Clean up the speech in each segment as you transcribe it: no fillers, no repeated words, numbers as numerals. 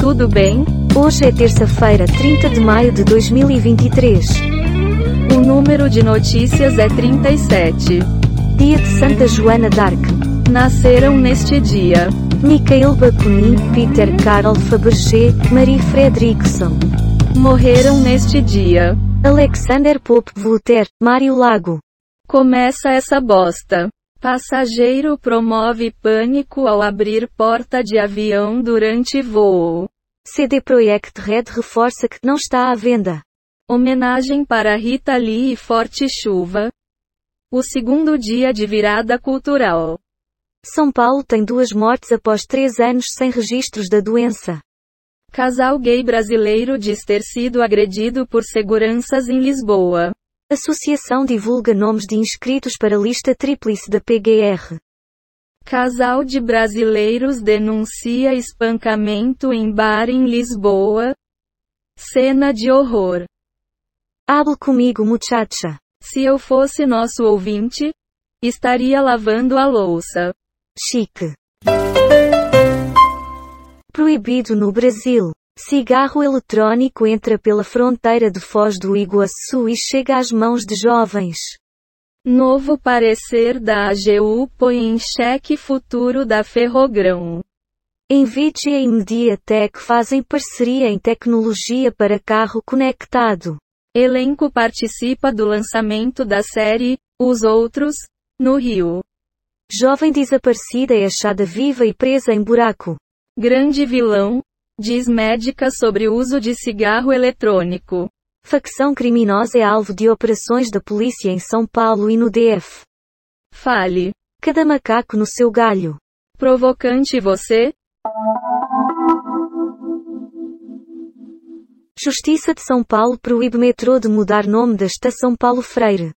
Tudo bem? Hoje é terça-feira, 30 de maio de 2023. O número de notícias é 37. Dia de Santa Joana d'Arc. Nasceram neste dia Mikael Bakunin, Peter Karl Fabergé, Marie Fredrickson. Morreram neste dia Alexander Pope, Voltaire, Mário Lago. Começa essa bosta. Passageiro promove pânico ao abrir porta de avião durante voo. CD Projekt Red reforça que não está à venda. Homenagem para Rita Lee e forte chuva. O segundo dia de virada cultural. São Paulo tem 2 mortes após 3 anos sem registros da doença. Casal gay brasileiro diz ter sido agredido por seguranças em Lisboa. Associação divulga nomes de inscritos para lista tríplice da PGR. Casal de brasileiros denuncia espancamento em bar em Lisboa. Cena de horror. Hable comigo, muchacha. Se eu fosse nosso ouvinte, estaria lavando a louça. Chique. Proibido no Brasil. Cigarro eletrônico entra pela fronteira de Foz do Iguaçu e chega às mãos de jovens. Novo parecer da AGU põe em xeque futuro da Ferrogrão. Envite e Mediatek fazem parceria em tecnologia para carro conectado. Elenco participa do lançamento da série Os Outros, no Rio. Jovem desaparecida é achada viva e presa em buraco. Grande vilão, diz médica sobre o uso de cigarro eletrônico. Facção criminosa é alvo de operações da polícia em São Paulo e no DF. Fale. Cada macaco no seu galho. Provocante você? Justiça de São Paulo proíbe metrô de mudar nome da estação Paulo Freire.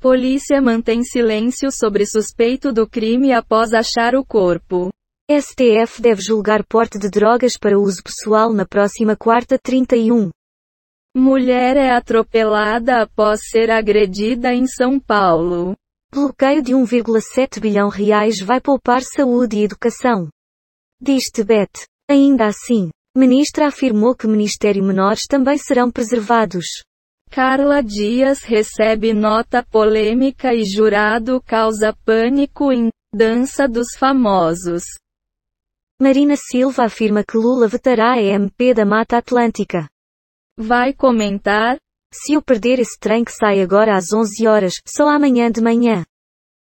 Polícia mantém silêncio sobre suspeito do crime após achar o corpo. STF deve julgar porte de drogas para uso pessoal na próxima quarta, 31. Mulher é atropelada após ser agredida em São Paulo. Bloqueio de R$1,7 bilhão vai poupar saúde e educação. Diz Tebet. Ainda assim, ministra afirmou que ministério menores também serão preservados. Carla Dias recebe nota polêmica e jurado causa pânico em Dança dos Famosos. Marina Silva afirma que Lula vetará a MP da Mata Atlântica. Vai comentar? Se eu perder esse trem que sai agora às 11 horas, só amanhã de manhã.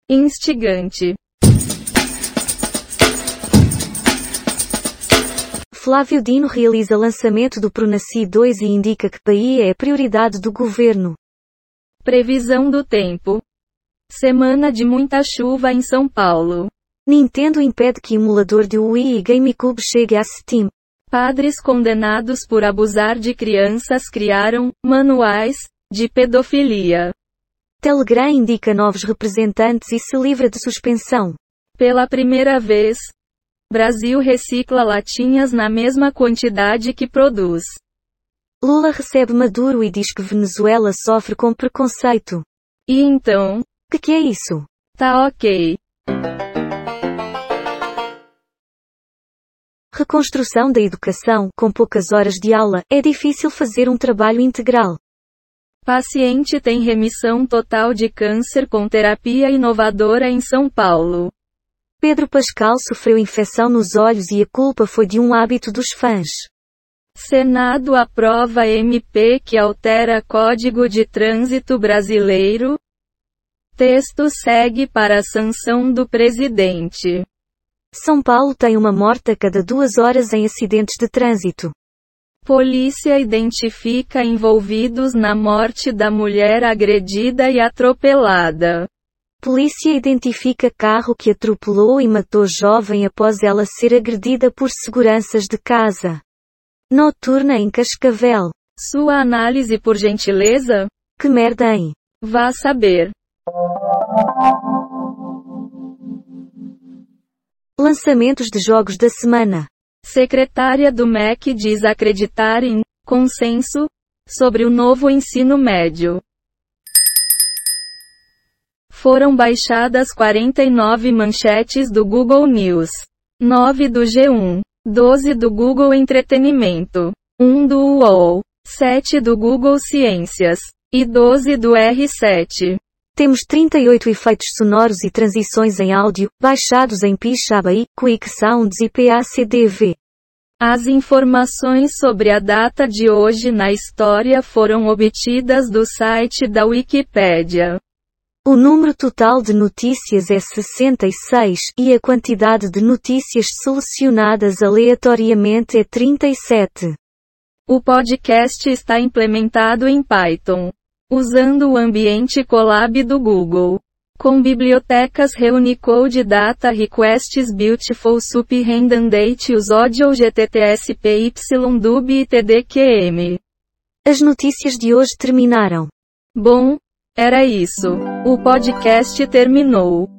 Instigante. Flávio Dino realiza lançamento do Pronasci 2 e indica que Bahia é prioridade do governo. Previsão do tempo. Semana de muita chuva em São Paulo. Nintendo impede que emulador de Wii e GameCube chegue à Steam. Padres condenados por abusar de crianças criaram manuais de pedofilia. Telegram indica novos representantes e se livra de suspensão. Pela primeira vez, Brasil recicla latinhas na mesma quantidade que produz. Lula recebe Maduro e diz que Venezuela sofre com preconceito. E então? Que é isso? Tá ok. Reconstrução da educação, com poucas horas de aula, é difícil fazer um trabalho integral. Paciente tem remissão total de câncer com terapia inovadora em São Paulo. Pedro Pascal sofreu infecção nos olhos e a culpa foi de um hábito dos fãs. Senado aprova MP que altera Código de Trânsito Brasileiro. Texto segue para a sanção do presidente. São Paulo tem uma morte a cada 2 horas em acidentes de trânsito. Polícia identifica envolvidos na morte da mulher agredida e atropelada. Polícia identifica carro que atropelou e matou jovem após ela ser agredida por seguranças de casa. Noturna em Cascavel. Sua análise, por gentileza? Que merda, hein? Vá saber. Lançamentos de jogos da semana. Secretária do MEC diz acreditar em consenso sobre o novo ensino médio. Foram baixadas 49 manchetes do Google News, 9 do G1. 12 do Google Entretenimento, 1 do UOL, 7 do Google Ciências, e 12 do R7. Temos 38 efeitos sonoros e transições em áudio, baixados em Pixabay, Quick Sounds e PACDV. As informações sobre a data de hoje na história foram obtidas do site da Wikipédia. O número total de notícias é 66, e a quantidade de notícias solucionadas aleatoriamente é 37. O podcast está implementado em Python, usando o ambiente Colab do Google, com bibliotecas Reunicode Data Requests Beautiful Sup Random Date Us Audio GTTS PYDub e TDQM. As notícias de hoje terminaram. Bom, era isso. O podcast terminou.